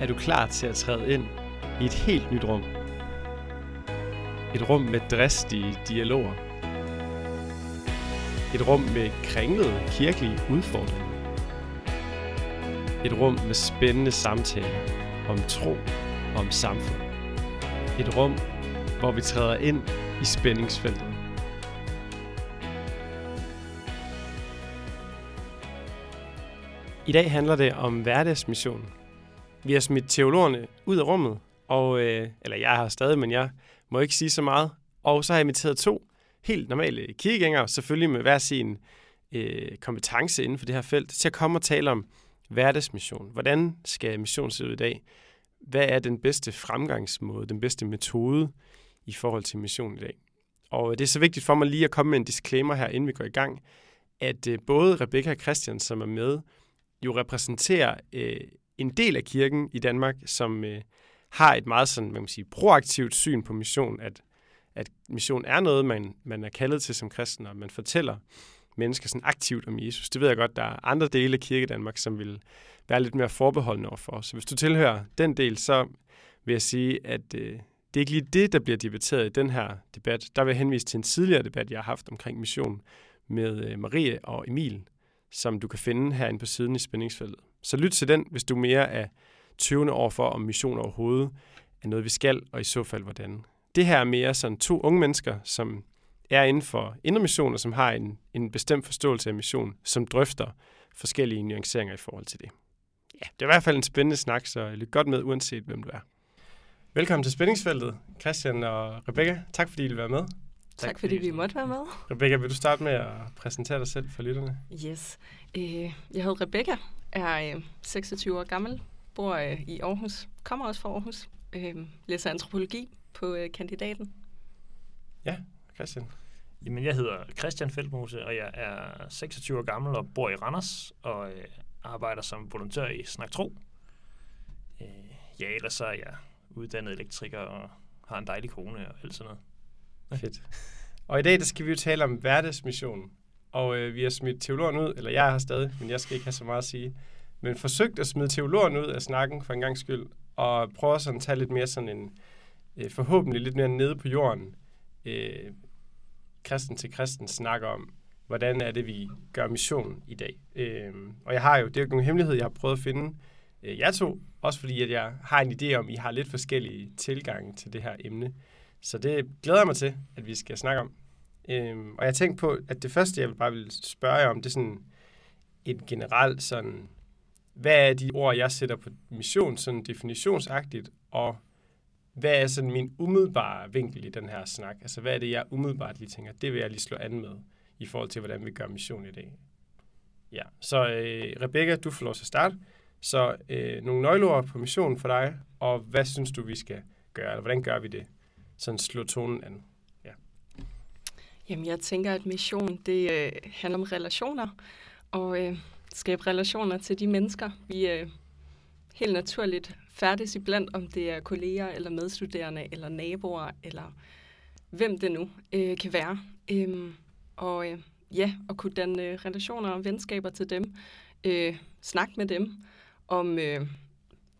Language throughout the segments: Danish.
er du klar til at træde ind i et helt nyt rum. Et rum med dristige dialoger. Et rum med kringlede kirkelige udfordringer. Et rum med spændende samtaler om tro og om samfund. Et rum, hvor vi træder ind i spændingsfeltet. I dag handler det om hverdagsmissionen. Vi har smidt teologerne ud af rummet, og, eller jeg har stadig, men jeg må ikke sige så meget. Og så har jeg inviteret to helt normale kirkegængere, selvfølgelig med hver sin kompetence inden for det her felt, til at komme og tale om hverdagsmission. Hvordan skal missionen se ud i dag? Hvad er den bedste fremgangsmåde, den bedste metode i forhold til missionen i dag? Og det er så vigtigt for mig lige at komme med en disclaimer her, inden vi går i gang, at både Rebecca og Christian, som er med, jo repræsenterer en del af kirken i Danmark, som har et meget sådan, hvad man siger, proaktivt syn på mission, at mission er noget, man er kaldet til som kristen, og man fortæller mennesker sådan aktivt om Jesus. Det ved jeg godt, der er andre dele af kirke i Danmark, som vil være lidt mere forbeholdende overfor. Så hvis du tilhører den del, så vil jeg sige, at det er ikke lige det, der bliver debatteret i den her debat. Der vil jeg henvise til en tidligere debat, jeg har haft omkring mission med Marie og Emil, som du kan finde herinde på siden i spændingsfeltet. Så lyt til den, hvis du mere er tøvende overfor, om mission overhovedet er noget, vi skal, og i så fald hvordan. Det her er mere sådan to unge mennesker, som er inden for indre mission, og som har en bestemt forståelse af mission, som drøfter forskellige nuanceringer i forhold til det. Ja, det er i hvert fald en spændende snak, så lyt godt med, uanset hvem du er. Velkommen til spændingsfeltet, Christian og Rebecca. Tak fordi I vil være med. Tak fordi vi måtte være med. Rebecca, vil du starte med at præsentere dig selv for lytterne? Yes. Jeg hedder Rebecca, er 26 år gammel, bor i Aarhus, kommer også fra Aarhus, læser antropologi på kandidaten. Ja, Christian. Jamen, jeg hedder Christian Feldmose, og jeg er 26 år gammel og bor i Randers, og arbejder som volontør i Snak Tro. Ja, ellers så er jeg uddannet elektriker og har en dejlig kone og alt sådan noget. Fedt. Og i dag, der skal vi jo tale om hverdagsmissionen. Og vi har smidt teologerne ud, eller jeg har stadig, men jeg skal ikke have så meget at sige, men forsøgt at smide teologerne ud af snakken for en gang skyld, og prøve sådan at tage lidt mere sådan en, forhåbentlig lidt mere nede på jorden, kristen til kristen snakker om, hvordan er det, vi gør mission i dag. Og jeg har jo, det er jo ikke nogen hemmelighed, jeg har prøvet at finde jer to, også fordi at jeg har en idé om, I har lidt forskellige tilgange til det her emne. Så det glæder jeg mig til, at vi skal snakke om. Og jeg tænkte på, at det første, jeg bare ville spørge jer om, det er sådan et generelt sådan, hvad er de ord, jeg sætter på mission, sådan definitionsagtigt, og hvad er sådan min umiddelbare vinkel i den her snak? Altså, hvad er det, jeg umiddelbart lige tænker, det vil jeg lige slå an med, i forhold til, hvordan vi gør mission i dag. Ja, så Rebecca, du får lov til at starte. Så nogle nøgleord på missionen for dig, og hvad synes du, vi skal gøre, eller hvordan gør vi det? Sådan slå tonen an. Ja. Jamen, jeg tænker, at mission, det handler om relationer, og skabe relationer til de mennesker, vi helt naturligt færdes iblandt, om det er kolleger, eller medstuderende, eller naboer, eller hvem det nu kan være. Og kunne danne relationer og venskaber til dem, snakke med dem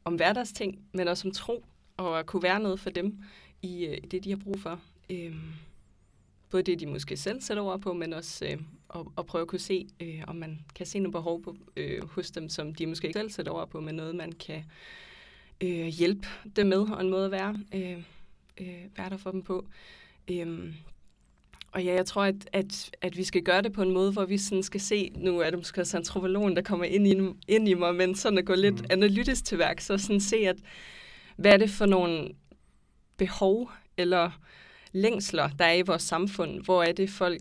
om hverdagsting, men også om tro, og at kunne være noget for dem, i det, de har brug for. Både det, de måske selv sætter over på, men også at prøve at kunne se, om man kan se nogle behov på, hos dem, som de måske ikke selv sætter over på, men noget, man kan hjælpe dem med, og en måde at være der for dem på. Og ja, jeg tror, at vi skal gøre det på en måde, hvor vi sådan skal se, nu er det måske også antropologen, der kommer ind i mig, men sådan at gå lidt analytisk til værk, så sådan se, at hvad er det for nogle behov eller længsler, der er i vores samfund, hvor er det folk,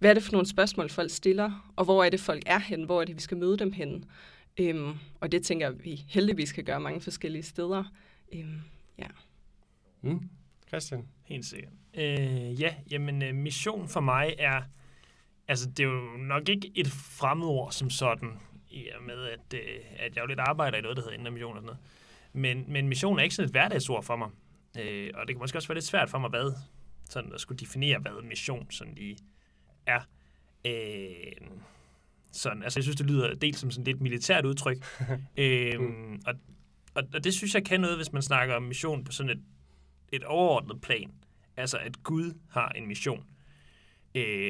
hvad er det for nogle spørgsmål, folk stiller, og hvor er det, folk er hen, hvor er det, vi skal møde dem hen. Og det tænker vi heldigvis kan gøre mange forskellige steder. Christian? Helt sikkert. Mission for mig er, altså det er jo nok ikke et fremmedord som sådan, i og med, at jeg jo lidt arbejder i noget, der hedder indre mission og sådan noget. Men mission er ikke sådan et hverdagsord for mig. Og det kan måske også være lidt svært for mig, hvad sådan at skulle definere, hvad mission sådan lige er. Sådan, altså jeg synes, det lyder dels som sådan lidt militært udtryk, og det synes jeg kan noget, hvis man snakker om mission på sådan et overordnet plan. Altså at Gud har en mission.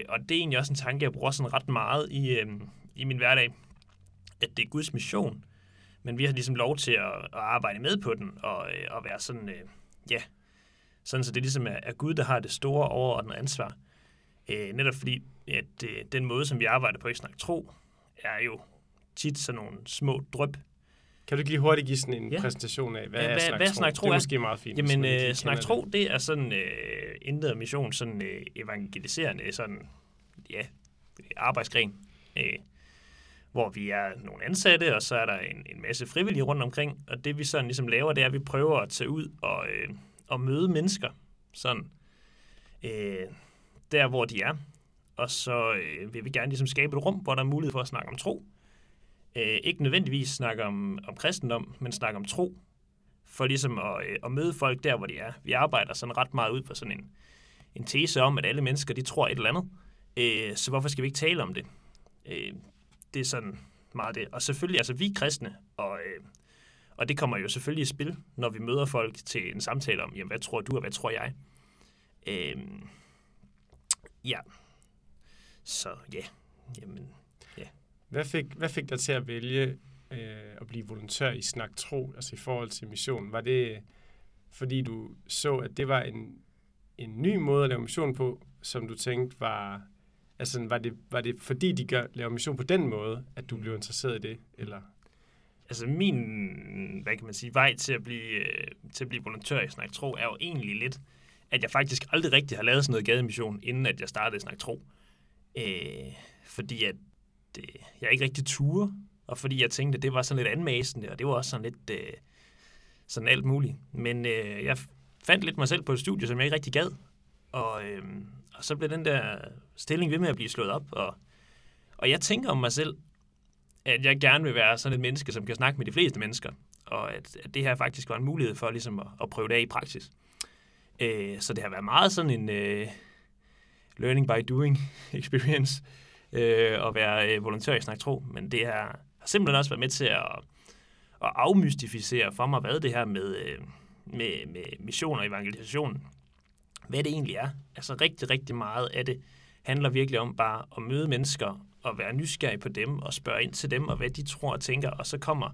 Og det er egentlig også en tanke, jeg bruger sådan ret meget i min hverdag, at det er Guds mission, men vi har ligesom lov til at arbejde med på den, og være sådan, sådan så det ligesom er Gud, der har det store overordnede ansvar. Netop fordi, at den måde, som vi arbejder på i Snak Tro, er jo tit sådan nogle små dryp. Kan du ikke lige hurtigt give sådan en præsentation af, hvad er Snak Tro? Det er måske meget fint. Jamen, Snak Tro, det er sådan intet mission, sådan evangeliserende, sådan, arbejdsgren, hvor vi er nogle ansatte, og så er der en masse frivillige rundt omkring, og det vi sådan ligesom laver, det er, at vi prøver at tage ud og møde mennesker, sådan, der hvor de er, og så vil vi gerne ligesom skabe et rum, hvor der er mulighed for at snakke om tro. Ikke nødvendigvis snakke om kristendom, men snakke om tro, for ligesom at møde folk der, hvor de er. Vi arbejder sådan ret meget ud på sådan en tese om, at alle mennesker, de tror et eller andet, så hvorfor skal vi ikke tale om det? Det er sådan meget det. Og selvfølgelig, altså vi er kristne, og det kommer jo selvfølgelig i spil, når vi møder folk til en samtale om, jamen hvad tror du, og hvad tror jeg? Hvad fik dig til at vælge at blive volontør i Snak Tro, altså i forhold til missionen? Var det, fordi du så, at det var en ny måde at lave mission på, som du tænkte var... Altså, var det fordi, de laver mission på den måde, at du blev interesseret i det, eller...? Altså, min, hvad kan man sige, vej til at blive volontør i Snak Tro er jo egentlig lidt, at jeg faktisk aldrig rigtig har lavet sådan noget gademission, inden at jeg startede i Snak Tro. Fordi at jeg ikke rigtig ture, og fordi jeg tænkte, at det var sådan lidt anmasende, og det var også sådan lidt sådan alt muligt. Men jeg fandt lidt mig selv på et studie, som jeg ikke rigtig gad, og så blev den der stilling ved med at blive slået op, og jeg tænker om mig selv, at jeg gerne vil være sådan et menneske, som kan snakke med de fleste mennesker, og at det her faktisk var en mulighed for ligesom at prøve det af i praksis. Så det har været meget sådan en learning by doing experience, at være volontør i Snak Tro, men det har simpelthen også været med til at afmystificere for mig, hvad det her med mission og evangelisation, hvad det egentlig er. Altså rigtig, rigtig meget af det handler virkelig om bare at møde mennesker og være nysgerrig på dem og spørge ind til dem og hvad de tror og tænker, og så kommer.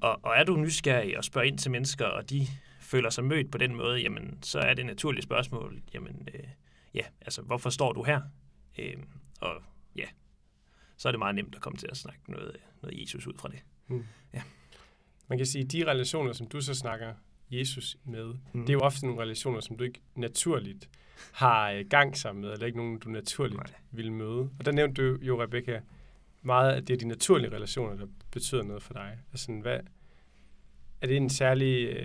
Og er du nysgerrig og spørger ind til mennesker, og de føler sig mødt på den måde, jamen så er det et naturligt spørgsmål, jamen altså hvorfor står du her? Så er det meget nemt at komme til at snakke noget Jesus ud fra det. Ja. Man kan sige, at de relationer, som du så snakker Jesus med, det er jo ofte nogle relationer, som du ikke naturligt har gang sammen med, eller ikke nogen, du naturligt vil møde. Og der nævnte du jo, Rebecca, meget, at det er de naturlige relationer, der betyder noget for dig. Altså, hvad er det en særlig...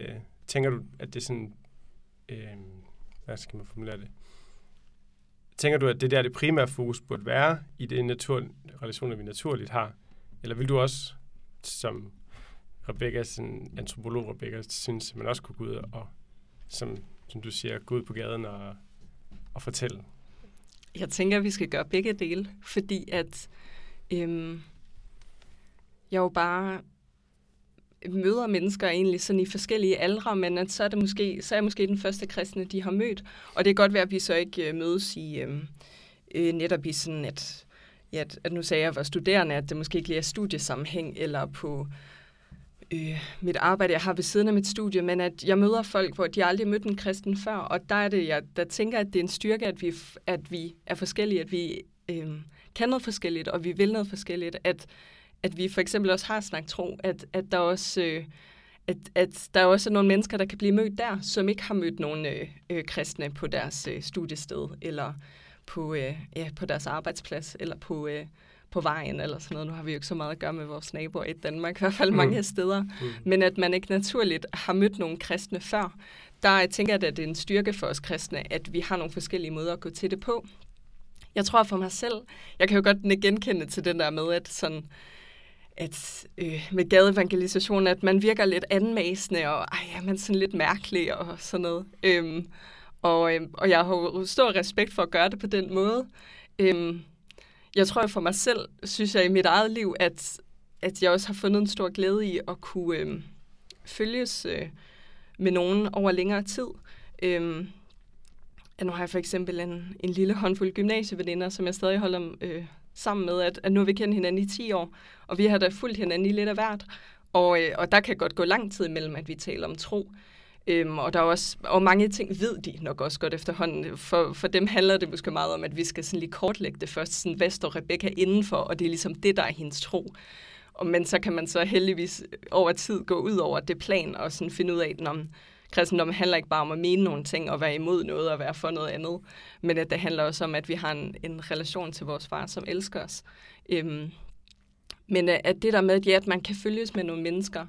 tænker du, at det er sådan... hvad skal man formulere det? Tænker du, at det der det primære fokus burde være i den relationer, vi naturligt har? Eller vil du også, som Rebecca, en antropolog Rebecca, synes, at man også kunne gå ud og, som du siger, gå ud på gaden og fortælle? Jeg tænker, at vi skal gøre begge dele, fordi at jeg jo bare møder mennesker egentlig sådan i forskellige aldre, men at så er jeg måske den første kristne, de har mødt. Og det kan godt være, at vi så ikke mødes i netop i sådan at nu sagde jeg, at jeg var studerende, at det måske ikke lige er studiesammenhæng eller på mit arbejde, jeg har ved siden af mit studie, men at jeg møder folk, hvor de aldrig mødte en kristen før, og der er det, jeg der tænker, at det er en styrke, at vi er forskellige, at vi kan noget forskelligt, og vi vil noget forskelligt, at vi for eksempel også har Snak Tro, at der også er nogle mennesker, der kan blive mødt der, som ikke har mødt nogen kristne på deres studiested, eller på deres arbejdsplads, eller på vejen, eller sådan noget. Nu har vi jo ikke så meget at gøre med vores naboer i Danmark, i hvert fald mange steder. Men at man ikke naturligt har mødt nogle kristne før, der tænker jeg, at det er en styrke for os kristne, at vi har nogle forskellige måder at gå til det på. Jeg tror for mig selv, jeg kan jo godt genkende til den der med, at sådan... at med gadeevangelisation, at man virker lidt anmasende, og er man sådan lidt mærkelig og sådan noget. Og jeg har jo stor respekt for at gøre det på den måde. jeg tror for mig selv, synes jeg i mit eget liv, at jeg også har fundet en stor glæde i at kunne følges med nogen over længere tid. Nu har jeg for eksempel en lille håndfuld gymnasieveninder, som jeg stadig holder sammen med, at nu har vi kendt hinanden i 10 år, og vi har da fulgt hinanden i lidt af hvert. Og der kan godt gå lang tid imellem, at vi taler om tro. Og der er også mange ting, ved de nok også godt efterhånden. For dem handler det måske meget om, at vi skal sådan lige kortlægge det først. Sådan, hvad står Rebecca indenfor? Og det er ligesom det, der er hendes tro. Men så kan man så heldigvis over tid gå ud over det plan og sådan finde ud af, at kristendom handler ikke bare om at mene nogle ting og være imod noget og være for noget andet. Men at det handler også om, at vi har en relation til vores far, som elsker os. Men at det der med, at man kan følges med nogle mennesker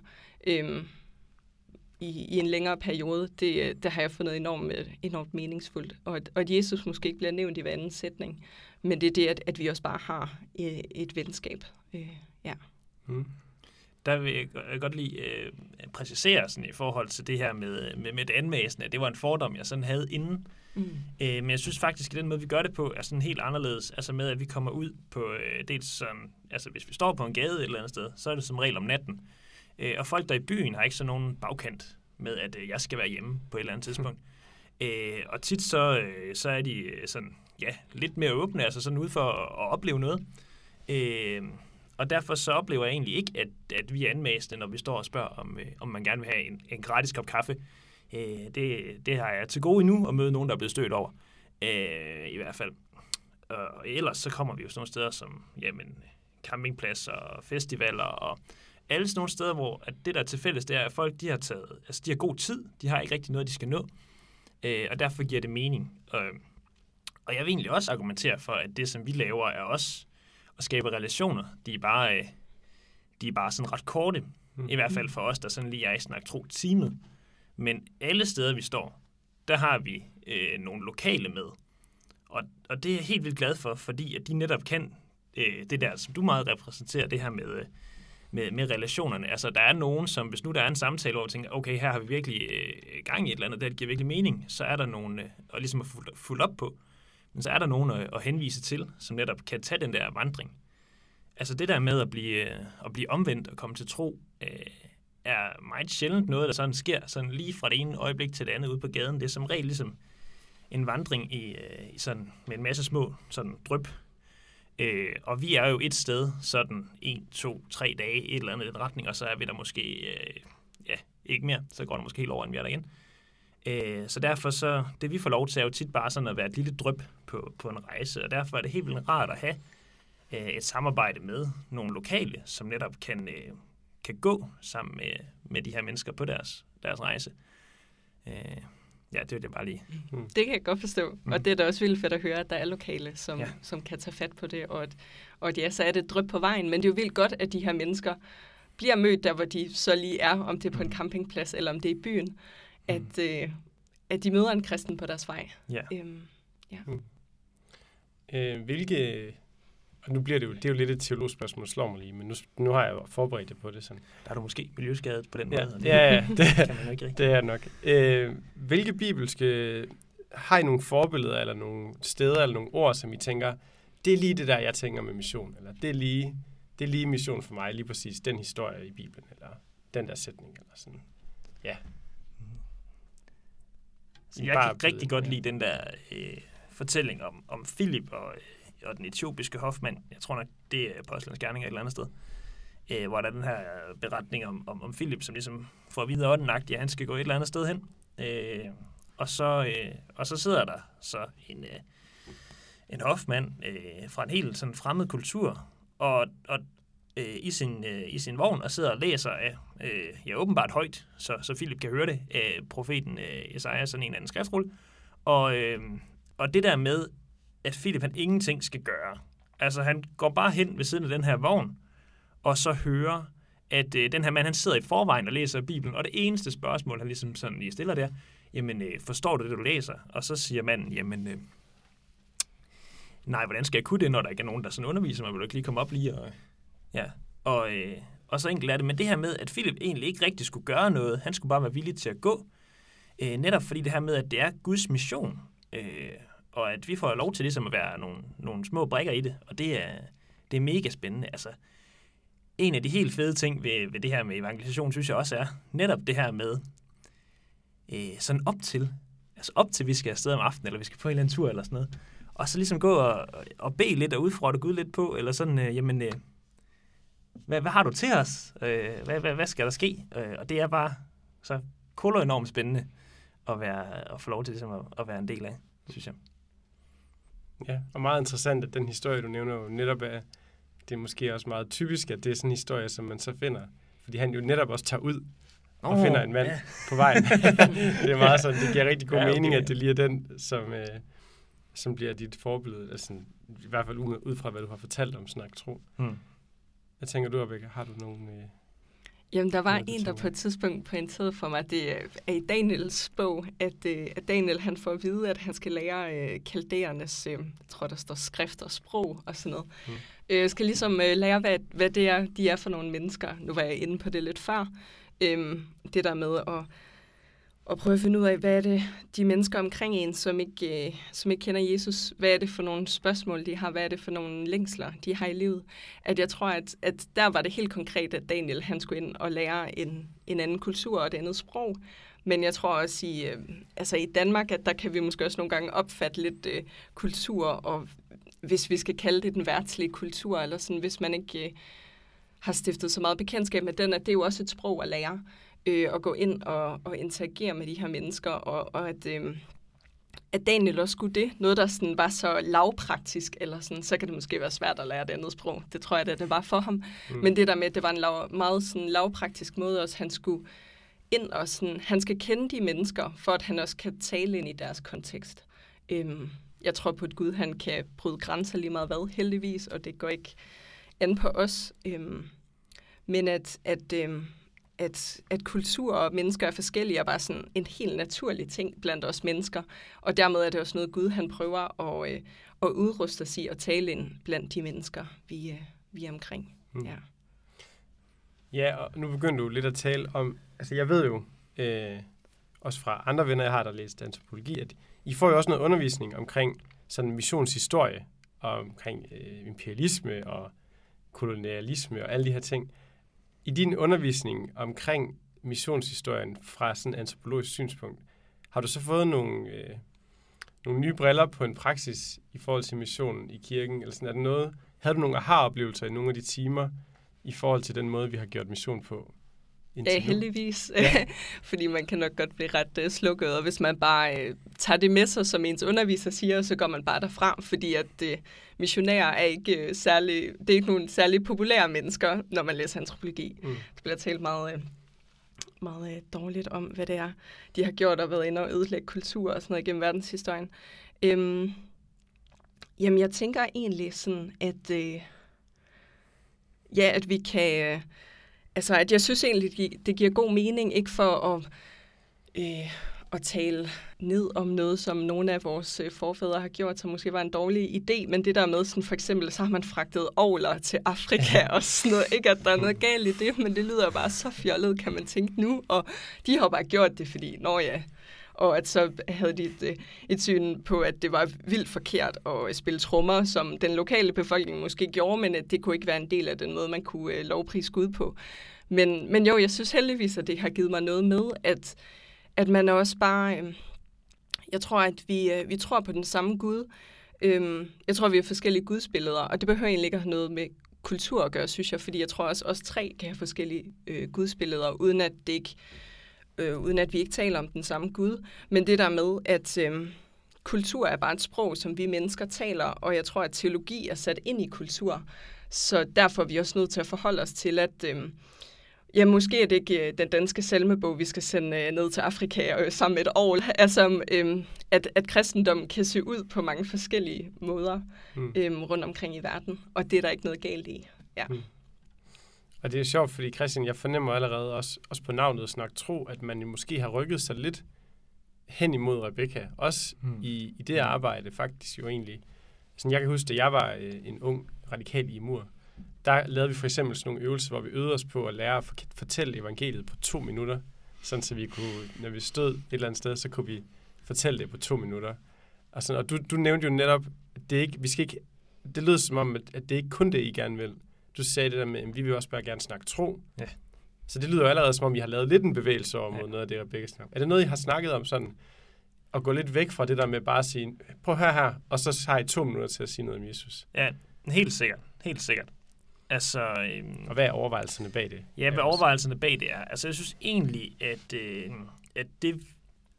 i en længere periode, det har jeg fundet enormt meningsfuldt. Og at Jesus måske ikke bliver nævnt i hver anden sætning, men det er det, at vi også bare har et venskab. Der vil jeg godt lige præcisere sådan, i forhold til det her med det anmæsende. Det var en fordom, jeg sådan havde inden. Men jeg synes faktisk, at den måde, vi gør det på, er sådan helt anderledes. Altså med, at vi kommer ud på dels sådan... Altså hvis vi står på en gade et eller andet sted, så er det som regel om natten. Og folk, der i byen, har ikke sådan nogen bagkant med, at jeg skal være hjemme på et eller andet tidspunkt. Og tit så er de sådan, ja, lidt mere åbne, altså sådan ude for at opleve noget. Og derfor så oplever jeg egentlig ikke, at vi er anmæsende, når vi står og spørger, om man gerne vil have en gratis kop kaffe. Det har jeg til gode endnu at møde nogen, der er blevet stødt over. I hvert fald. Og ellers så kommer vi jo sådan nogle steder som, jamen, campingpladser og festivaler og alle sådan nogle steder, hvor at det, der er til fælles, det er, at folk de har god tid, de har ikke rigtig noget, de skal nå, og derfor giver det mening. Og jeg vil egentlig også argumentere for, at det, som vi laver, er også at skabe relationer. De er bare sådan ret korte, i hvert fald for os, der sådan lige er i Snak Tro teamet. Men alle steder, vi står, der har vi nogle lokale med. Og det er jeg helt vildt glad for, fordi at de netop kan det der, som du meget repræsenterer, det her med relationerne. Altså, der er nogen, som hvis nu der er en samtale, hvor vi tænker, okay, her har vi virkelig gang i et eller andet, det giver virkelig mening, så er der nogen at ligesom fulde op på, men så er der nogen at henvise til, som netop kan tage den der vandring. Altså, det der med at blive omvendt og komme til tro, er meget sjældent noget, der sådan sker sådan lige fra det ene øjeblik til det andet ude på gaden. Det er som regel ligesom en vandring i sådan, med en masse små sådan dryp. Og vi er jo et sted, sådan 1, 2, 3 dage, et eller andet i den retning, og så er vi der måske, ikke mere, så går der måske helt over, end vi er der igen. Så derfor så, det vi får lov til, er jo tit bare sådan at være et lille dryp på en rejse, og derfor er det helt vildt rart at have et samarbejde med nogle lokale, som netop kan gå sammen med de her mennesker på deres rejse. Ja, det er det bare lige. Det kan jeg godt forstå. Og det er da også vildt fedt at høre, at der er lokale, som kan tage fat på det. Og ja, så er det dryp på vejen. Men det er jo vildt godt, at de her mennesker bliver mødt der, hvor de så lige er, om det er på en campingplads, eller om det er i byen. At de møder en kristen på deres vej. Ja. Hvilke... Og nu bliver det jo lidt et teologisk spørgsmål, slår mig lige, men nu har jeg jo forberedt det på det. Sådan. Der er du måske miljøskadet på den måde. Ja, det er nok. Hvilke bibelske... Har I nogle forbilleder, eller nogle steder, eller nogle ord, som I tænker, det er lige det der, jeg tænker med mission, eller det er lige mission for mig, lige præcis den historie i Bibelen, eller den der sætning, eller sådan. Ja. Så jeg kan rigtig godt lide den der fortælling om Filip og den etiopiske hofmand, jeg tror nok, det er på Oslands Gerninger et eller andet sted, hvor der er den her beretning om Filip, som ligesom får at vide åndenagtigt, at han skal gå et eller andet sted hen. Og så sidder der så en hofmand fra en helt sådan fremmed kultur, og i sin vogn, og sidder og læser af, åbenbart højt, så Filip kan høre det, profeten Isaiah, sådan en eller anden skriftrulle. Og det der med, at Filip han ingenting skal gøre. Altså han går bare hen ved siden af den her vogn, og så hører, at den her mand han sidder i forvejen og læser Bibelen, og det eneste spørgsmål, han ligesom sådan lige stiller der, jamen forstår du det, du læser? Og så siger manden, jamen nej, hvordan skal jeg kunne det, når der ikke er nogen, der sådan underviser mig, vil du ikke lige komme op lige? Og så enkelt er det, men det her med, at Filip egentlig ikke rigtig skulle gøre noget, han skulle bare være villig til at gå, netop fordi det her med, at det er Guds mission, og at vi får lov til ligesom at være nogle små brikker i det, og det er mega spændende. Altså, en af de helt fede ting ved det her med evangelisation, synes jeg også er netop det her med sådan op til vi skal afsted om aftenen, eller vi skal på en eller anden tur eller sådan noget, og så ligesom gå og bede lidt og udfordre Gud lidt på, eller sådan, hvad har du til os? Hvad skal der ske? Og det er bare så enormt spændende at få lov til ligesom at være en del af, synes jeg. Ja, og meget interessant, at den historie, du nævner jo netop er, det er måske også meget typisk, at det er sådan en historie, som man så finder, fordi han jo netop også tager ud og finder en mand på vejen. Det er meget sådan, det giver rigtig god mening, at det lige er den, som bliver dit forbillede, altså, i hvert fald ud fra, hvad du har fortalt om Snak Tro. Hmm. Hvad tænker du, Rebecca? Har du nogen... Jamen, der var en, der på et tidspunkt pointerede for mig, det er i Daniels bog, at Daniel han får at vide, at han skal lære kalderernes, jeg tror, der står skrift og sprog og sådan noget. Mm. Skal ligesom lære, hvad det er, de er for nogle mennesker. Nu var jeg inde på det lidt før. Det der med at prøve at finde ud af, hvad er det, de mennesker omkring en, som ikke kender Jesus, hvad er det for nogle spørgsmål, de har, hvad er det for nogle længsler, de har i livet. At jeg tror, at der var det helt konkret, at Daniel han skulle ind og lære en anden kultur og et andet sprog. Men jeg tror også i Danmark, at der kan vi måske også nogle gange opfatte lidt kultur, og hvis vi skal kalde det den verdslige kultur, eller sådan, hvis man ikke har stiftet så meget bekendtskab med den, at det er jo også et sprog at lære. Og gå ind og interagere med de her mennesker, og at Daniel også skulle det. Noget, der sådan var så lavpraktisk, eller sådan, så kan det måske være svært at lære et andet sprog. Det tror jeg, at det var for ham. Mm. Men det der med, at det var en meget sådan lavpraktisk måde også, han skulle ind og sådan, han skal kende de mennesker, for at han også kan tale ind i deres kontekst. Jeg tror på, at Gud han kan bryde grænser lige meget hvad, heldigvis, og det går ikke an på os. Men at kultur og mennesker er forskellige, er bare sådan en helt naturlig ting blandt os mennesker. Og dermed er det også noget, Gud han prøver at udruste os i og tale ind blandt de mennesker, vi er omkring. Mm. Ja, og nu begynder du lidt at tale om... Altså, jeg ved jo, også fra andre venner, jeg har, der læst antropologi, at I får jo også noget undervisning omkring sådan missionshistorie, og omkring imperialisme og kolonialisme og alle de her ting. I din undervisning omkring missionshistorien fra sådan et antropologisk synspunkt, har du så fået nogle nye briller på en praksis i forhold til missionen i kirken? Eller sådan, er det noget, havde du nogle aha-oplevelser i nogle af de timer i forhold til den måde, vi har gjort mission på? Ja, heldigvis. Ja. Fordi man kan nok godt blive ret slukket, og hvis man bare tager det med sig, som ens underviser siger, så går man bare derfra, fordi at missionærer er ikke særlig, det er ikke nogen særlig populære mennesker, når man læser antropologi. Mm. Det bliver talt meget dårligt om, hvad det er, de har gjort og været inde og ødelægge kultur og sådan noget gennem verdenshistorien. Jamen, jeg tænker egentlig sådan, at at vi kan... Altså, at jeg synes egentlig, det giver god mening, ikke for at tale ned om noget, som nogle af vores forfædre har gjort, som måske var en dårlig idé, men det der med, sådan for eksempel, så har man fragtet orgler til Afrika og sådan noget. Ikke, at der er noget galt i det, men det lyder bare så fjollet, kan man tænke nu. Og de har bare gjort det, fordi, nå ja... Og at så havde de et syn på, at det var vildt forkert at spille trommer, som den lokale befolkning måske gjorde, men at det kunne ikke være en del af den måde, man kunne lovprise Gud på. Men jo, jeg synes heldigvis, at det har givet mig noget med, at man også bare... Jeg tror, at vi tror på den samme Gud. Jeg tror, vi har forskellige gudsbilleder, og det behøver egentlig ikke at have noget med kultur at gøre, synes jeg, fordi jeg tror også, at os tre kan have forskellige gudsbilleder, uden at det ikke... uden at vi ikke taler om den samme Gud. Men det der med, at kultur er bare et sprog, som vi mennesker taler, og jeg tror, at teologi er sat ind i kultur. Så derfor er vi også nødt til at forholde os til, at måske er det ikke den danske salmebog, vi skal sende ned til Afrika sammen med et orgel. Altså, at kristendommen kan se ud på mange forskellige måder rundt omkring i verden, og det er der ikke noget galt i. Ja. Mm. Og det er sjovt, fordi Christian, jeg fornemmer allerede også på navnet Snak Tro, at man måske har rykket sig lidt hen imod Rebecca. Også i det arbejde faktisk jo egentlig. Sådan, jeg kan huske, at jeg var en ung radikal i mur. Der lavede vi for eksempel sådan nogle øvelser, hvor vi øvede os på at lære at fortælle evangeliet på 2 minutter. Sådan så vi kunne, når vi stod et eller andet sted, så kunne vi fortælle det på 2 minutter. Altså, og du nævnte jo netop, at det ikke, vi skal ikke, det lyder som om, at det ikke kun det, I gerne vil. Du sagde det der med, at vi vil også bare gerne snakke tro. Ja. Så det lyder jo allerede, som om I har lavet lidt en bevægelse over mod noget af det, Rebecca snakker. Er det noget, I har snakket om sådan, at gå lidt væk fra det der med bare at sige, prøv at høre her, og så har I 2 minutter til at sige noget om Jesus? Ja, helt sikkert. Helt sikkert. Altså, og hvad er overvejelserne bag det? Ja, hvad overvejelserne bag det er. Altså, jeg synes egentlig, at det...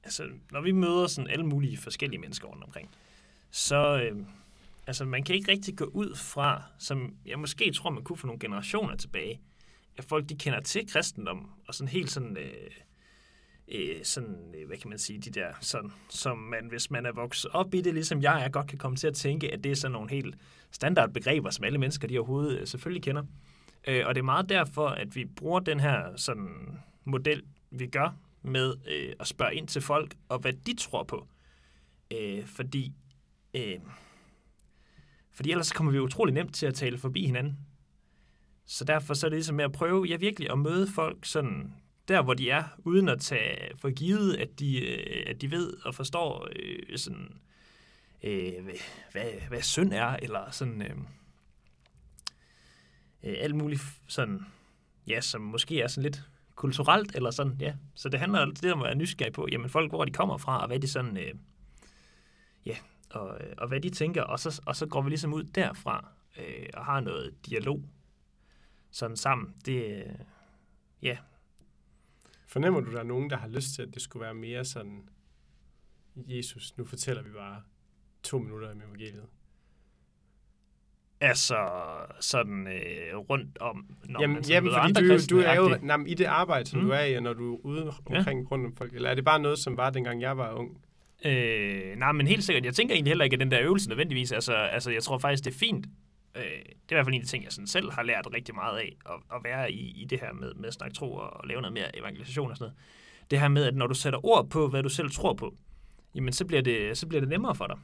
Altså, når vi møder sådan alle mulige forskellige mennesker rundt omkring, så... altså, man kan ikke rigtig gå ud fra, som jeg måske tror, man kunne for nogle generationer tilbage, at folk, de kender til kristendommen, og sådan helt sådan... sådan, hvad kan man sige, de der sådan, som man, hvis man er vokset op i det, ligesom jeg godt kan komme til at tænke, at det er sådan nogle helt standardbegreber, som alle mennesker, de overhovedet selvfølgelig kender. Og det er meget derfor, at vi bruger den her sådan model, vi gør med at spørge ind til folk, og hvad de tror på. Fordi ellers kommer vi utrolig nemt til at tale forbi hinanden. Så derfor så er det ligesom med at prøve, virkelig at møde folk sådan, der hvor de er, uden at tage for givet, at de ved og forstår sådan hvad synd er, eller sådan alt muligt sådan, ja, som måske er sådan lidt kulturelt eller sådan, ja. Så det handler lidt om at være nysgerrig på, jamen folk, hvor de kommer fra, og hvad de sådan og hvad de tænker, og så går vi ligesom ud derfra og har noget dialog sådan sammen. Det ja. Fornemmer du, der er nogen, der har lyst til, at det skulle være mere sådan, Jesus, nu fortæller vi bare 2 minutter om evangeliet? Altså, sådan rundt om, når jamen, man sådan møder andre kristne. I det arbejde, som du er i, når du er ude omkring rundt om folk, eller er det bare noget, som var, dengang jeg var ung? Nej, men helt sikkert. Jeg tænker egentlig heller ikke, at den der øvelse nødvendigvis, altså jeg tror faktisk, det er fint. Det er i hvert fald en af de ting, jeg sådan selv har lært rigtig meget af, at være i det her med at snakke tro og lave noget mere evangelisation og sådan noget. Det her med, at når du sætter ord på, hvad du selv tror på, jamen så bliver det nemmere for dig.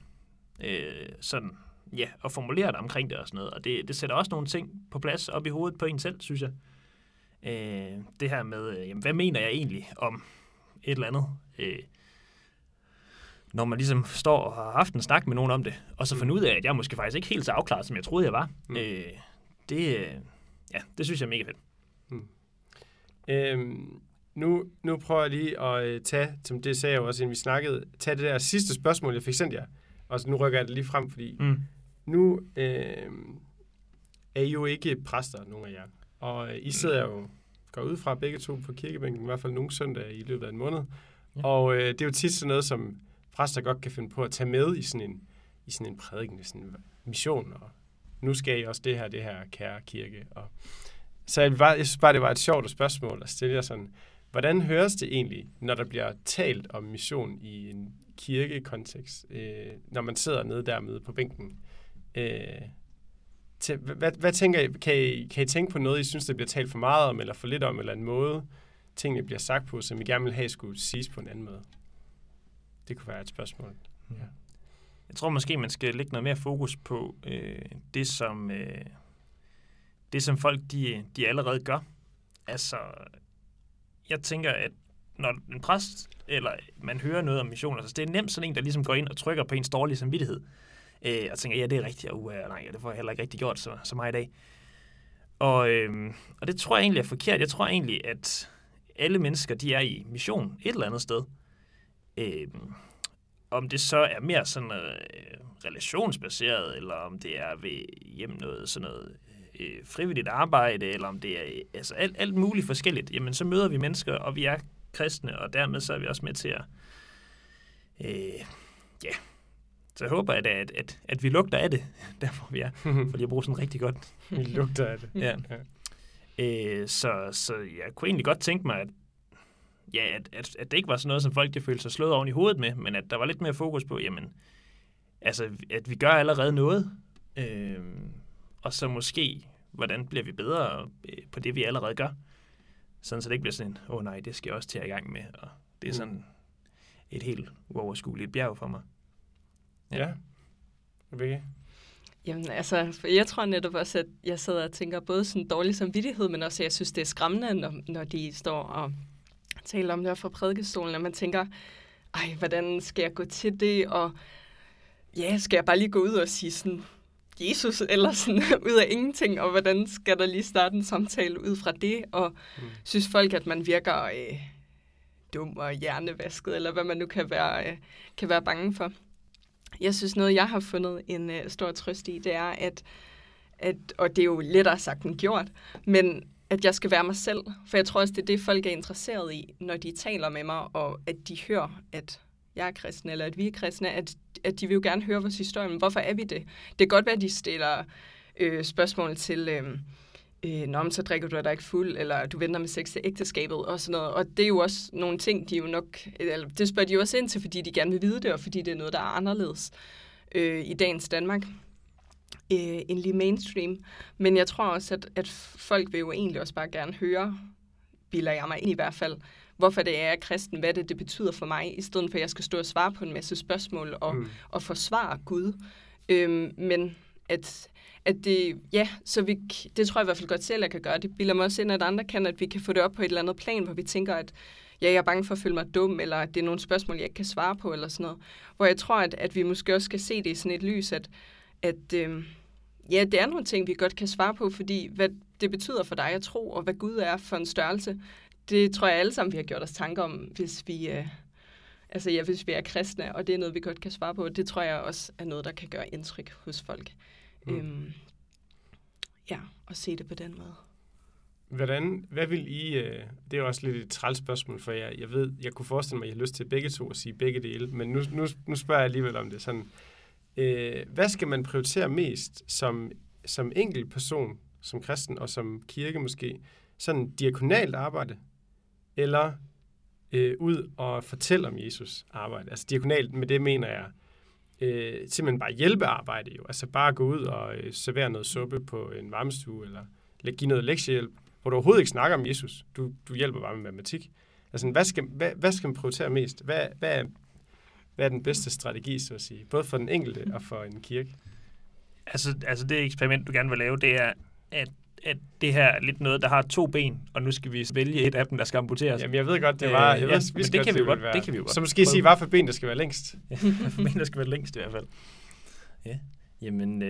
Sådan, ja, at formulere dig omkring det og sådan noget. Og det sætter også nogle ting på plads op i hovedet på en selv, synes jeg. Det her med, jamen, hvad mener jeg egentlig om et eller andet? Når man ligesom står og har haft en snak med nogen om det, og så finder ud af, at jeg måske faktisk ikke helt så afklaret, som jeg troede, jeg var. Det synes jeg er mega fedt. Nu prøver jeg lige at tage, som det sagde jeg også, inden vi snakkede, tage det der sidste spørgsmål, jeg fik sendt jer. Og så nu rykker jeg det lige frem, fordi nu er I jo ikke præster, nogen af jer. Og I sidder jo, går ud fra begge to på kirkebænken, i hvert fald nogle søndage i løbet af en måned. Ja. Og det er jo tit sådan noget, som præster godt kan finde på at tage med i sådan en prædiken, sådan en mission, og nu skal I også det her, kære kirke. Og så jeg synes bare, det var et sjovt spørgsmål at stille jer sådan, hvordan høres det egentlig, når der bliver talt om mission i en kirkekontekst, når man sidder nede dernede på bænken? Hvad tænker I, kan I tænke på noget, I synes, der bliver talt for meget om, eller for lidt om, eller en måde, tingene bliver sagt på, som I gerne vil have, skulle siges på en anden måde? Det kunne være et spørgsmål. Ja. Jeg tror måske, man skal lægge noget mere fokus på det, som folk de allerede gør. Altså, jeg tænker, at når en præst, eller man hører noget om missioner, så det er nemt sådan en, der ligesom går ind og trykker på ens dårlige samvittighed, og tænker, ja, det er rigtigt, og nej, det får jeg heller ikke rigtig gjort så meget i dag. Og det tror jeg egentlig er forkert. Jeg tror egentlig, at alle mennesker, de er i mission et eller andet sted. Om det så er mere sådan relationsbaseret, eller om det er ved hjem noget sådan noget frivilligt arbejde, eller om det er altså alt muligt forskelligt, jamen så møder vi mennesker, og vi er kristne, og dermed så er vi også med til at så jeg håber jeg da, at vi lugter af det, der hvor vi er, fordi jeg bruger sådan rigtig godt. Vi lugter af det. Ja. Så jeg kunne egentlig godt tænke mig, at det ikke var sådan noget, som folk de følte sig slået oven i hovedet med, men at der var lidt mere fokus på, jamen, altså, at vi gør allerede noget, og så måske, hvordan bliver vi bedre på det, vi allerede gør? Sådan, så det ikke bliver sådan en, nej, det skal jeg også til at i gang med, og det er sådan et helt uoverskueligt bjerg for mig. Ja. Rebecca? Jamen, altså, jeg tror netop også, at jeg sidder og tænker både sådan dårlig samvittighed, men også, at jeg synes, det er skræmmende, når de står og tale om det fra prædikestolen, og man tænker, hvordan skal jeg gå til det, og ja, skal jeg bare lige gå ud og sige sådan, Jesus eller sådan ud af ingenting, og hvordan skal der lige starte en samtale ud fra det, og synes folk, at man virker dum og hjernevasket, eller hvad man nu kan være bange for. Jeg synes noget, jeg har fundet en stor trøst i, det er, at og det er jo lettere sagt end gjort, men at jeg skal være mig selv, for jeg tror også, det er det, folk er interesseret i, når de taler med mig, og at de hører, at jeg er kristen, eller at vi er kristne, at de vil jo gerne høre vores historie, men hvorfor er vi det? Det kan godt være, at de stiller spørgsmål til, nå, så drikker du dig ikke fuld, eller du venter med sex til ægteskabet, og sådan noget. Og det er jo også nogle ting, de jo nok, eller det spørger de jo også ind til, fordi de gerne vil vide det, og fordi det er noget, der er anderledes i dagens Danmark end lige mainstream. Men jeg tror også, at folk vil jo egentlig også bare gerne høre, bilder jeg mig ind i hvert fald, hvorfor det er, jeg er kristen, hvad det betyder for mig, i stedet for, at jeg skal stå og svare på en masse spørgsmål og forsvare Gud. Men at det, ja, så vi, det tror jeg i hvert fald godt selv, at jeg kan gøre. Det bilder mig også ind, at andre kan, at vi kan få det op på et eller andet plan, hvor vi tænker, at ja, jeg er bange for at føle mig dum, eller at det er nogle spørgsmål, jeg ikke kan svare på, eller sådan noget. Hvor jeg tror, at vi måske også skal se det i sådan et lys, at det er nogle ting, vi godt kan svare på, fordi hvad det betyder for dig at tro, og hvad Gud er for en størrelse, det tror jeg alle sammen, vi har gjort os tanker om, hvis vi, hvis vi er kristne, og det er noget, vi godt kan svare på. Det tror jeg også er noget, der kan gøre indtryk hos folk. Og se det på den måde. Hvad vil I, det er også lidt et træls spørgsmål for jer, jeg ved, jeg kunne forestille mig, at I har lyst til begge to at sige begge dele, men nu spørger jeg alligevel om det sådan, hvad skal man prioritere mest som enkelt person, som kristen og som kirke måske, sådan diakonalt arbejde, eller ud og fortælle om Jesus arbejde? Altså diakonalt, med det mener jeg simpelthen bare hjælpearbejde jo. Altså bare gå ud og servere noget suppe på en varmestue, eller give noget lektiehjælp, hvor du overhovedet ikke snakker om Jesus. Du hjælper bare med matematik. Altså hvad skal man prioritere mest? Hvad er den bedste strategi, så at sige? Både for den enkelte og for en kirke. Altså det eksperiment, du gerne vil lave, det er, at det her er lidt noget, der har to ben, og nu skal vi vælge et af dem, der skal amputeres. Jamen, jeg ved godt, det var... Ja, det kan vi jo godt. Så måske prøv. Sige, hvad for ben, der skal være længst. Ja, hvad for ben, der skal være længst i hvert fald. Ja, jamen...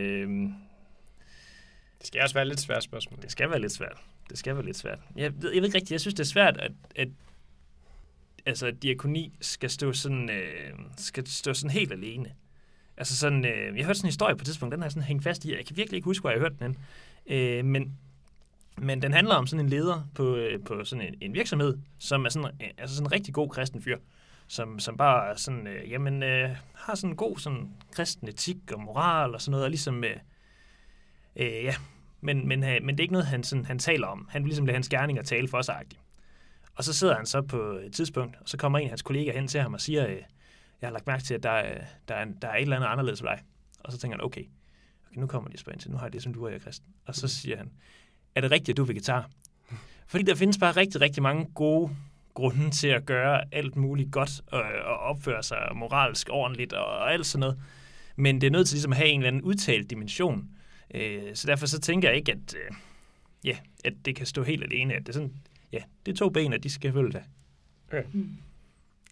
Det skal også være lidt svært spørgsmål. Det skal være lidt svært. Jeg ved ikke rigtigt, jeg synes, det er svært, at diakoni skal stå sådan helt alene. Altså sådan... jeg hørte sådan en historie på et tidspunkt, den har sådan hængt fast i, jeg kan virkelig ikke huske, hvor jeg hørte den. Men den handler om sådan en leder på sådan en virksomhed, som er sådan en rigtig god kristen fyr, som bare sådan, har sådan en god sådan kristen etik og moral og sådan noget, og ligesom, men det er ikke noget, han taler om. Han vil ligesom lade hans gerninger tale for sig. Og så sidder han så på et tidspunkt, og så kommer en af hans kollegaer hen til ham og siger, jeg har lagt mærke til, at der er et eller andet anderledes ved dig. Og så tænker han, okay, nu kommer de og spørger ind til, nu har jeg det, som du er, jeg kristen. Og så siger han, er det rigtigt, at du er vegetar? Fordi der findes bare rigtig, rigtig mange gode grunde til at gøre alt muligt godt, og opføre sig moralsk ordentligt, og alt sådan noget. Men det er nødt til ligesom at have en eller anden udtalt dimension. Så derfor så tænker jeg ikke, at det kan stå helt alene. At det er sådan, ja, det er to ben, og de skal følge dig. Okay.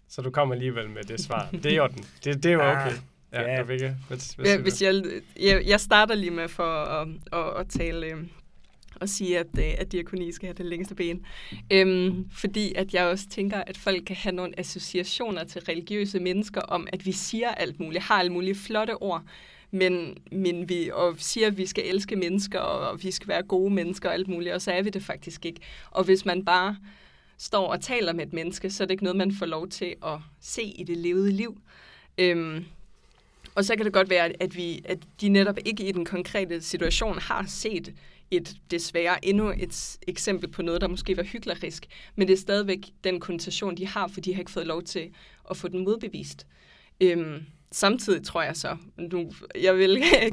Så du kommer alligevel med det svar. Det er jo den. Det var okay. Ja, Rebecca. Jeg starter lige med for at tale og sige, at diakoni skal have det længste ben. Fordi at jeg også tænker, at folk kan have nogle associationer til religiøse mennesker om, at vi siger alt muligt, har alle mulige flotte ord, men vi og siger, at vi skal elske mennesker, og vi skal være gode mennesker og alt muligt, og så er vi det faktisk ikke. Og hvis man bare står og taler med et menneske, så er det ikke noget, man får lov til at se i det levede liv. Og så kan det godt være, at de netop ikke i den konkrete situation har set desværre endnu et eksempel på noget, der måske var hyklerisk, men det er stadigvæk den konnotation, de har, for de har ikke fået lov til at få den modbevist. Samtidig tror jeg så, jeg vil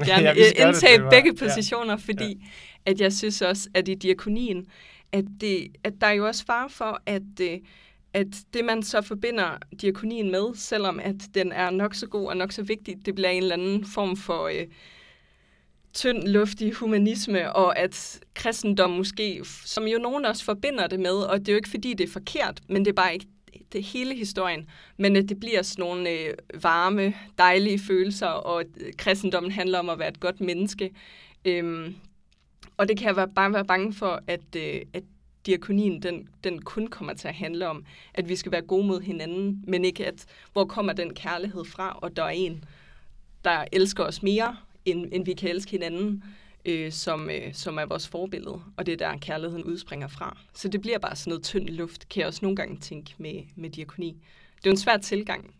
gerne indtage begge positioner, fordi at jeg synes også, at i diakonien, at der er jo også fare for, at det, man så forbinder diakonien med, selvom at den er nok så god og nok så vigtig, det bliver en eller anden form for tynd, luftig humanisme, og at kristendom måske, som jo nogen også forbinder det med, og det er jo ikke, fordi det er forkert, men det er bare ikke det hele historien, men det bliver sådan nogle varme, dejlige følelser, og kristendommen handler om at være et godt menneske. Og det kan jeg bare være bange for, at diakonien, den kun kommer til at handle om, at vi skal være gode mod hinanden, men ikke at, hvor kommer den kærlighed fra, og der er en, der elsker os mere, end vi kan elske hinanden, som er vores forbillede, og det er der kærligheden udspringer fra. Så det bliver bare sådan noget tynd luft, kan jeg også nogle gange tænke med diakoni. Det er jo en svær tilgang,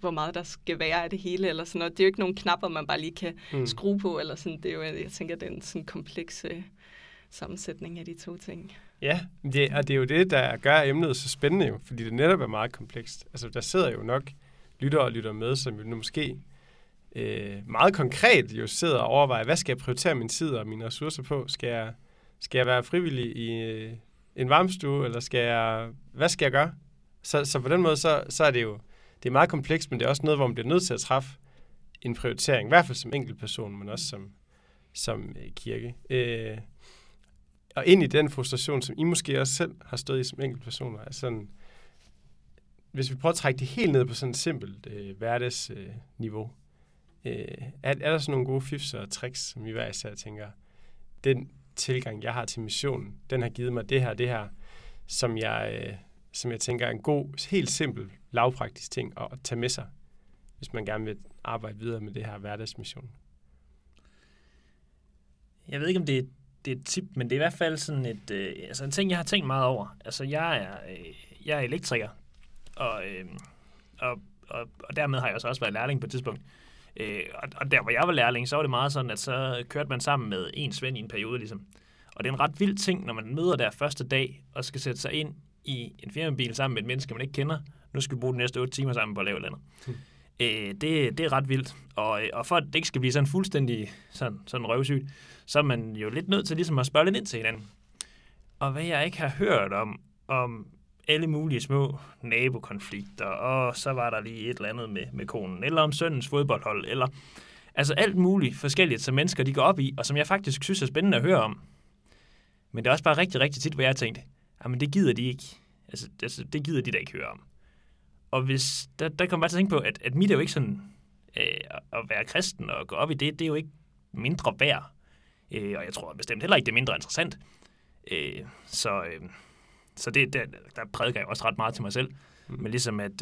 hvor meget der skal være af det hele, eller sådan noget. Det er jo ikke nogen knapper, man bare lige kan skrue på, eller sådan. Det er jo, jeg tænker, det er en sådan kompleks sammensætning af de to ting. Ja, og det er jo det, der gør emnet så spændende, jo, fordi det netop er meget komplekst. Altså, der sidder jo nok lytter med, som jo nu måske meget konkret jo sidder og overvejer, hvad skal jeg prioritere min tid og mine ressourcer på? Skal jeg være frivillig i en varmestue, eller hvad skal jeg gøre? Så på den måde, så er det jo, det er meget komplekst, men det er også noget, hvor man bliver nødt til at træffe en prioritering, i hvert fald som enkeltperson, men også som kirke. Og ind i den frustration, som I måske også selv har stået i som enkeltpersoner, er sådan, hvis vi prøver at trække det helt ned på sådan et simpelt hverdagsniveau, er der sådan nogle gode fifser og tricks, som I hver især tænker, den tilgang, jeg har til missionen, den har givet mig det her, som jeg tænker er en god, helt simpel, lavpraktisk ting at tage med sig, hvis man gerne vil arbejde videre med det her hverdagsmission? Jeg ved ikke, om det er et tip, men det er i hvert fald sådan en ting, jeg har tænkt meget over. Altså, jeg er elektriker, og dermed har jeg også været lærling på et tidspunkt. Og der, hvor jeg var lærling, så var det meget sådan, at så kørte man sammen med en svend i en periode, ligesom. Og det er en ret vild ting, når man møder der første dag, og skal sætte sig ind i en firmabil sammen med et menneske, man ikke kender. Nu skal vi bruge de næste 8 timer sammen på at lave et eller andet. Det er ret vildt. Og for at det ikke skal blive sådan fuldstændig sådan røvsygt, så er man jo lidt nødt til ligesom at spørge lidt ind til hinanden. Og hvad jeg ikke har hørt om alle mulige små nabokonflikter, og så var der lige et eller andet med konen, eller om søndens fodboldhold, eller altså alt muligt forskelligt, som mennesker de går op i, og som jeg faktisk synes er spændende at høre om. Men det er også bare rigtig, rigtig tit, hvor jeg tænkte, jamen det gider de ikke. Altså, det gider de da ikke høre om. Og hvis, der kommer bare til at tænke på, at mit er jo ikke sådan, at være kristen og gå op i det er jo ikke mindre værd. Og jeg tror bestemt heller ikke, det er mindre interessant. Så det, der prædiker jeg også ret meget til mig selv. Men ligesom at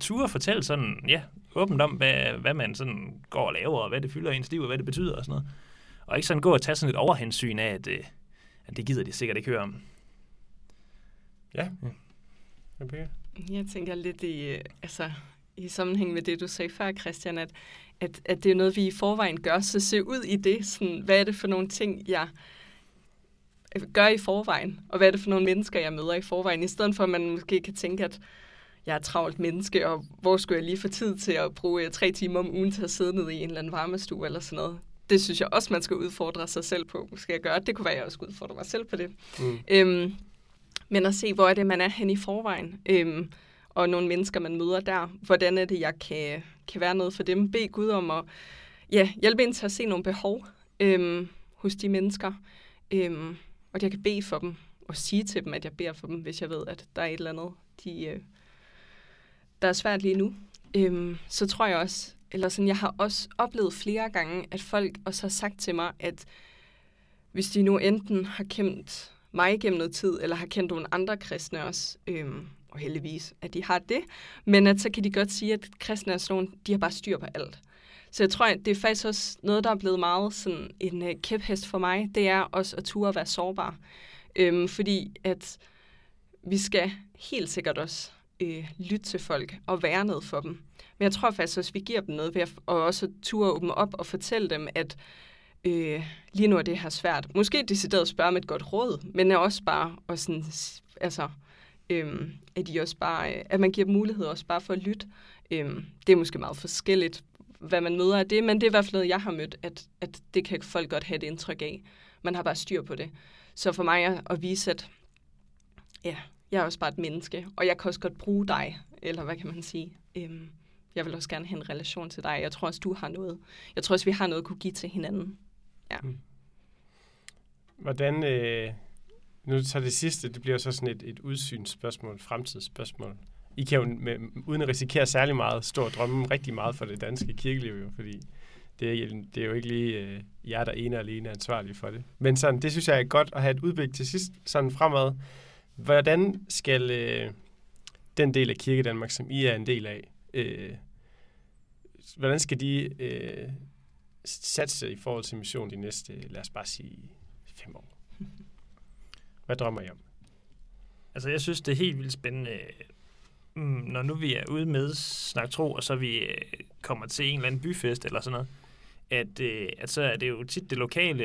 ture fortælle sådan, ja, åbent om, hvad man sådan går og laver, og hvad det fylder ens liv, og hvad det betyder og sådan noget. Og ikke sådan gå og tage sådan et overhensyn af, at det gider de sikkert ikke høre om. Ja. Okay. Jeg tænker lidt i sammenhæng med det, du sagde før, Christian, at det er noget, vi i forvejen gør, så se ud i det, sådan, hvad er det for nogle ting, jeg gør i forvejen, og hvad er det for nogle mennesker, jeg møder i forvejen, i stedet for, at man måske kan tænke, at jeg er et travlt menneske, og hvor skulle jeg lige få tid til at bruge 3 timer om ugen til at sidde ned i en eller anden varmestue eller sådan noget. Det synes jeg også, man skal udfordre sig selv på, skal jeg gøre. Det kunne være, jeg også skulle udfordre mig selv på det. Men at se, hvor er det, man er hen i forvejen, og nogle mennesker, man møder der. Hvordan er det, jeg kan være noget for dem? Bed Gud om at hjælpe ind til at se nogle behov hos de mennesker. Og jeg kan bede for dem, og sige til dem, at jeg beder for dem, hvis jeg ved, at der er et eller andet, der er svært lige nu. Så tror jeg også, eller sådan, jeg har også oplevet flere gange, at folk også har sagt til mig, at hvis de nu enten har kendt mig gennem noget tid, eller har kendt nogle andre kristne også, og heldigvis, at de har det, men at så kan de godt sige, at kristne er sådan nogle, de har bare styr på alt. Så jeg tror, at det er faktisk også noget, der er blevet meget sådan en kæphest for mig, det er også at ture at være sårbar. Fordi at vi skal helt sikkert også lytte til folk og være noget for dem. Men jeg tror faktisk også, at vi giver dem noget ved at også ture at åbne op og fortælle dem, at lige nu er det her svært. Måske decideret spørge om et godt råd, men også bare og sådan, altså, at de også bare, at man giver mulighed også bare for at lytte. Det er måske meget forskelligt, hvad man møder af det, men det er i hvert fald noget, jeg har mødt, at det kan folk godt have et indtryk af. Man har bare styr på det. Så for mig at vise, at ja, jeg er også bare et menneske, og jeg kan også godt bruge dig, eller hvad kan man sige. Jeg vil også gerne have en relation til dig. Jeg tror også, du har noget. Jeg tror også, vi har noget at kunne give til hinanden. Ja. Hvordan Nu så det sidste, det bliver så sådan et udsynsspørgsmål, et fremtidsspørgsmål. I kan jo, uden at risikere særlig meget, stå og drømme rigtig meget for det danske kirkeliv, jo, fordi det er jo ikke lige jer, der ene og alene er ansvarlige for det. Men sådan, det synes jeg er godt at have et udblik til sidst, sådan fremad. Hvordan skal den del af Kirke Danmark, som I er en del af, hvordan skal de satse i forhold til missionen de næste, lad os bare sige, 5 år? Hvad drømmer I om? Altså, jeg synes, det er helt vildt spændende, når nu vi er ude med Snak Tro, og så vi kommer til en eller anden byfest eller sådan noget, at så er det jo tit det lokale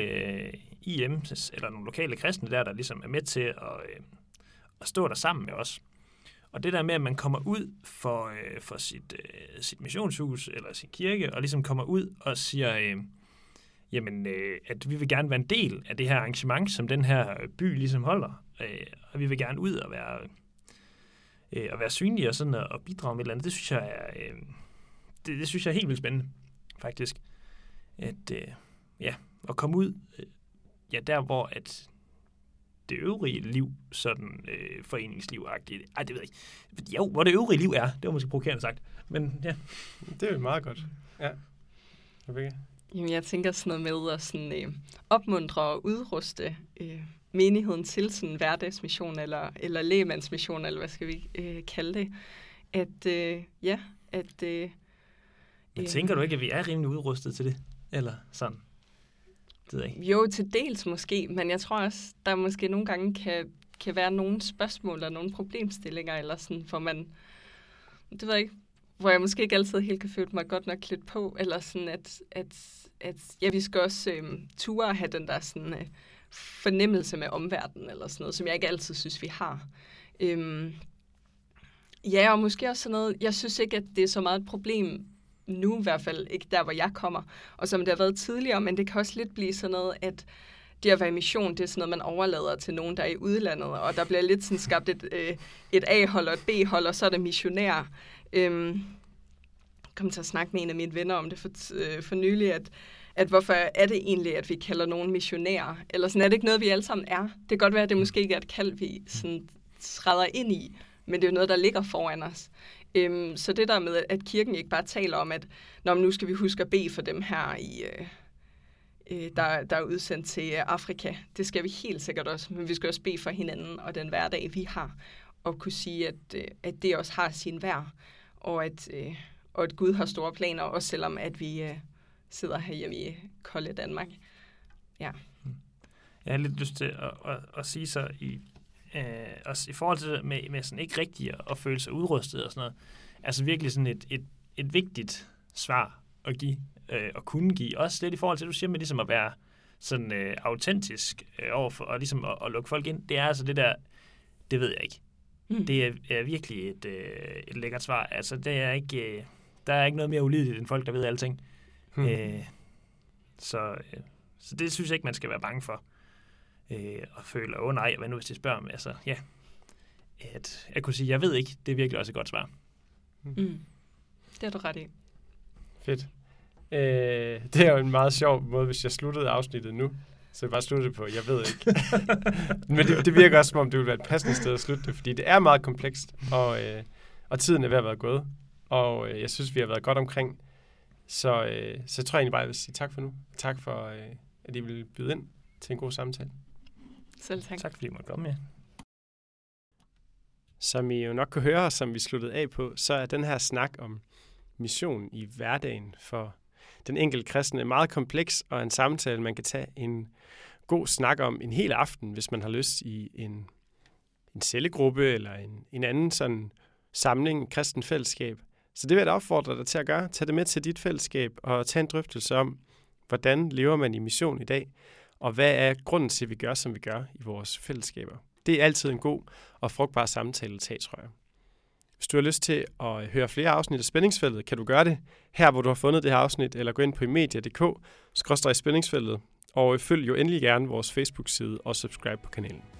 IM, eller nogle lokale kristne der ligesom er med til at stå der sammen med os. Og det der med, at man kommer ud for sit missionshus eller sin kirke, og ligesom kommer ud og siger, at vi vil gerne være en del af det her arrangement, som den her by ligesom holder. Og vi vil gerne ud og være synlige og sådan og bidrage med et eller andet. Det synes jeg er, det synes jeg er helt vildt spændende, faktisk. At komme ud, der hvor at det øvrige liv, sådan foreningsliv-agtigt. Ej, det ved jeg ikke. Jo, hvor det øvrige liv er. Det var måske provokerende sagt. Men ja. Det er jo meget godt. Ja. Rebecca? Jamen, jeg tænker sådan noget med at sådan, opmuntre og udruste menigheden til sådan en hverdagsmission eller lægemandsmission, eller hvad skal vi kalde det. Men tænker du ikke, at vi er rimelig udrustet til det? Eller sådan? Jo, til dels måske, men jeg tror også, der måske nogle gange kan være nogle spørgsmål eller nogle problemstillinger, eller sådan, for man, det ved jeg ikke, hvor jeg måske ikke altid helt kan føle mig godt nok klædt på, eller sådan, at vi skal også ture at have den der sådan, fornemmelse med omverdenen, eller sådan noget, som jeg ikke altid synes, vi har. Og måske også sådan noget, jeg synes ikke, at det er så meget et problem, nu i hvert fald ikke der, hvor jeg kommer, og som det har været tidligere, men det kan også lidt blive sådan noget, at det at være i mission, det er sådan noget, man overlader til nogen, der er i udlandet, og der bliver lidt sådan skabt et A-hold og et B-hold, og så er der missionærer. Jeg kom til at snakke med en af mine venner om det for nylig, at hvorfor er det egentlig, at vi kalder nogen missionærer? Eller sådan er det ikke noget, vi alle sammen er. Det kan godt være, at det måske ikke er et kald, vi sådan træder ind i, men det er jo noget, der ligger foran os. Så det der med, at kirken ikke bare taler om, at nu skal vi huske at bede for dem her, der er udsendt til Afrika. Det skal vi helt sikkert også, men vi skal også bede for hinanden og den hverdag, vi har, og kunne sige, at det også har sin værd, og at Gud har store planer, også selvom at vi sidder herhjemme i kolde Danmark. Ja. Jeg har lidt lyst til at sige så i forhold til det med sådan ikke rigtigt at føle sig udrustet og sådan noget, altså virkelig sådan et vigtigt svar at give og kunne give, også lidt i forhold til, du siger med ligesom at være sådan autentisk overfor, og ligesom at lukke folk ind, det er altså det der, det ved jeg ikke. Det er virkelig et lækkert svar, altså det er ikke, der er ikke noget mere ulideligt end folk, der ved alting. Så det synes jeg ikke, man skal være bange for. Og føler, nej, hvad nu hvis de spørger mig? Altså, ja. Jeg kunne sige, jeg ved ikke, det er virkelig også et godt svar. Det har du ret i. Fedt. Det er jo en meget sjov måde, hvis jeg sluttede afsnittet nu, så jeg bare sluttede på, jeg ved ikke. Men det virker også, som om det ville være et passende sted at slutte det, fordi det er meget komplekst, og tiden er ved at være gået, og jeg synes, vi har været godt omkring, så tror jeg egentlig bare, jeg vil sige tak for nu. Tak for, at I ville byde ind til en god samtale. Selv tak. Tak fordi I måtte komme med. Som I jo nok kunne høre, og som vi sluttede af på, så er den her snak om mission i hverdagen for den enkelte kristne meget kompleks, og en samtale, man kan tage en god snak om en hel aften, hvis man har lyst, i en cellegruppe eller en anden sådan samling, en kristen fællesskab. Så det vil jeg da opfordre dig til at gøre. Tag det med til dit fællesskab og tag en drøftelse om, hvordan lever man i mission i dag, og hvad er grunden til, at vi gør, som vi gør i vores fællesskaber? Det er altid en god og frugtbar samtale at tage, tror jeg. Hvis du har lyst til at høre flere afsnit af Spændingsfeltet, kan du gøre det her, hvor du har fundet det her afsnit, eller gå ind på imedia.dk/spændingsfeltet, og følg jo endelig gerne vores Facebook-side og subscribe på kanalen.